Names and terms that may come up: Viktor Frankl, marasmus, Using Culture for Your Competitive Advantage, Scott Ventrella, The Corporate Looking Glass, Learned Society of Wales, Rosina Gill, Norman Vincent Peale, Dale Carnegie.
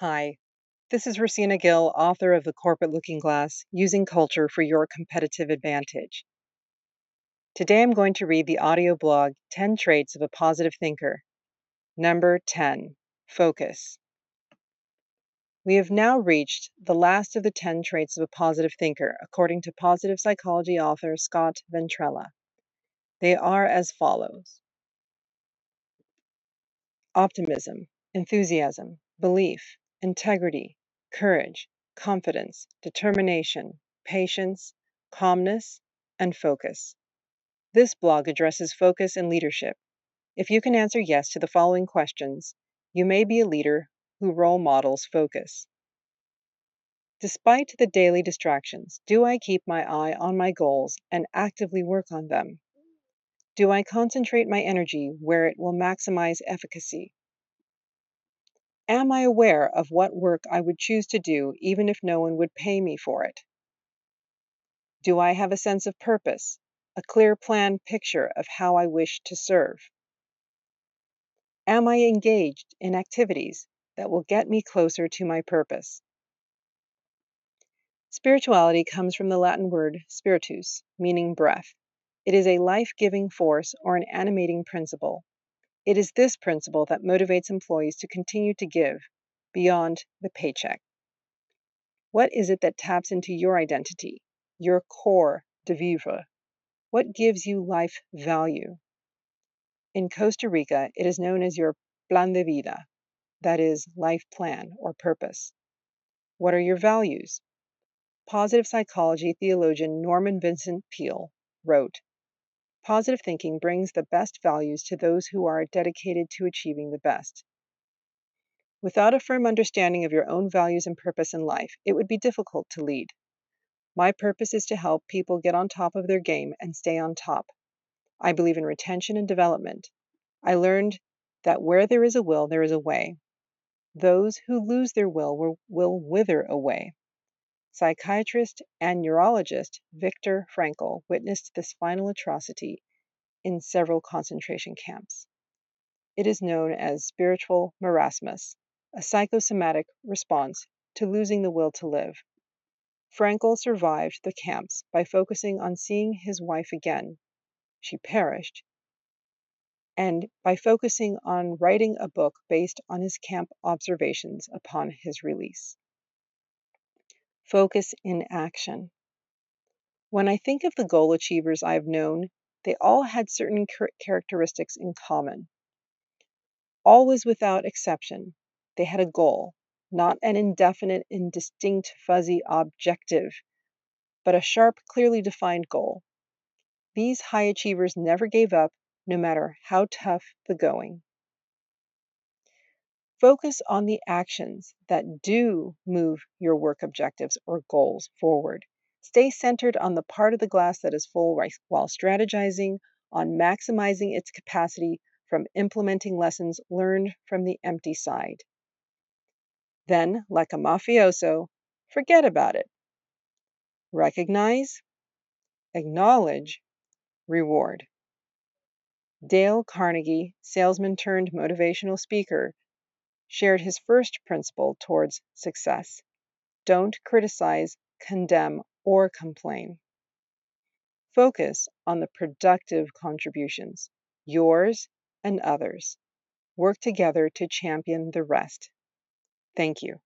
Hi, this is Rosina Gill, author of The Corporate Looking Glass, Using Culture for Your Competitive Advantage. Today I'm going to read the audio blog, 10 Traits of a Positive Thinker. Number 10, Focus. We have now reached the last of the 10 traits of a positive thinker, according to positive psychology author Scott Ventrella. They are as follows: optimism, enthusiasm, belief, integrity, courage, confidence, determination, patience, calmness, and focus. This blog addresses focus and leadership. If you can answer yes to the following questions, you may be a leader who role models focus. Despite the daily distractions, do I keep my eye on my goals and actively work on them? Do I concentrate my energy where it will maximize efficacy? Am I aware of what work I would choose to do even if no one would pay me for it? Do I have a sense of purpose, a clear planned picture of how I wish to serve? Am I engaged in activities that will get me closer to my purpose? Spirituality comes from the Latin word spiritus, meaning breath. It is a life-giving force or an animating principle. It is this principle that motivates employees to continue to give beyond the paycheck. What is it that taps into your identity, your core de vivre? What gives you life value? In Costa Rica, it is known as your plan de vida, that is, life plan or purpose. What are your values? Positive psychology theologian Norman Vincent Peale wrote, "Positive thinking brings the best values to those who are dedicated to achieving the best." Without a firm understanding of your own values and purpose in life, it would be difficult to lead. My purpose is to help people get on top of their game and stay on top. I believe in retention and development. I learned that where there is a will, there is a way. Those who lose their will wither away. Psychiatrist and neurologist Viktor Frankl witnessed this final atrocity in several concentration camps. It is known as spiritual marasmus, a psychosomatic response to losing the will to live. Frankl survived the camps by focusing on seeing his wife again. She perished. And by focusing on writing a book based on his camp observations upon his release. Focus in action. When I think of the goal achievers I've known, they all had certain characteristics in common. Always without exception, they had a goal, not an indefinite, indistinct, fuzzy objective, but a sharp, clearly defined goal. These high achievers never gave up, no matter how tough the going. Focus on the actions that do move your work objectives or goals forward. Stay centered on the part of the glass that is full while strategizing on maximizing its capacity from implementing lessons learned from the empty side. Then, like a mafioso, forget about it. Recognize, acknowledge, reward. Dale Carnegie, salesman turned motivational speaker, shared his first principle towards success. Don't criticize, condemn, or complain. Focus on the productive contributions, yours and others. Work together to champion the rest. Thank you.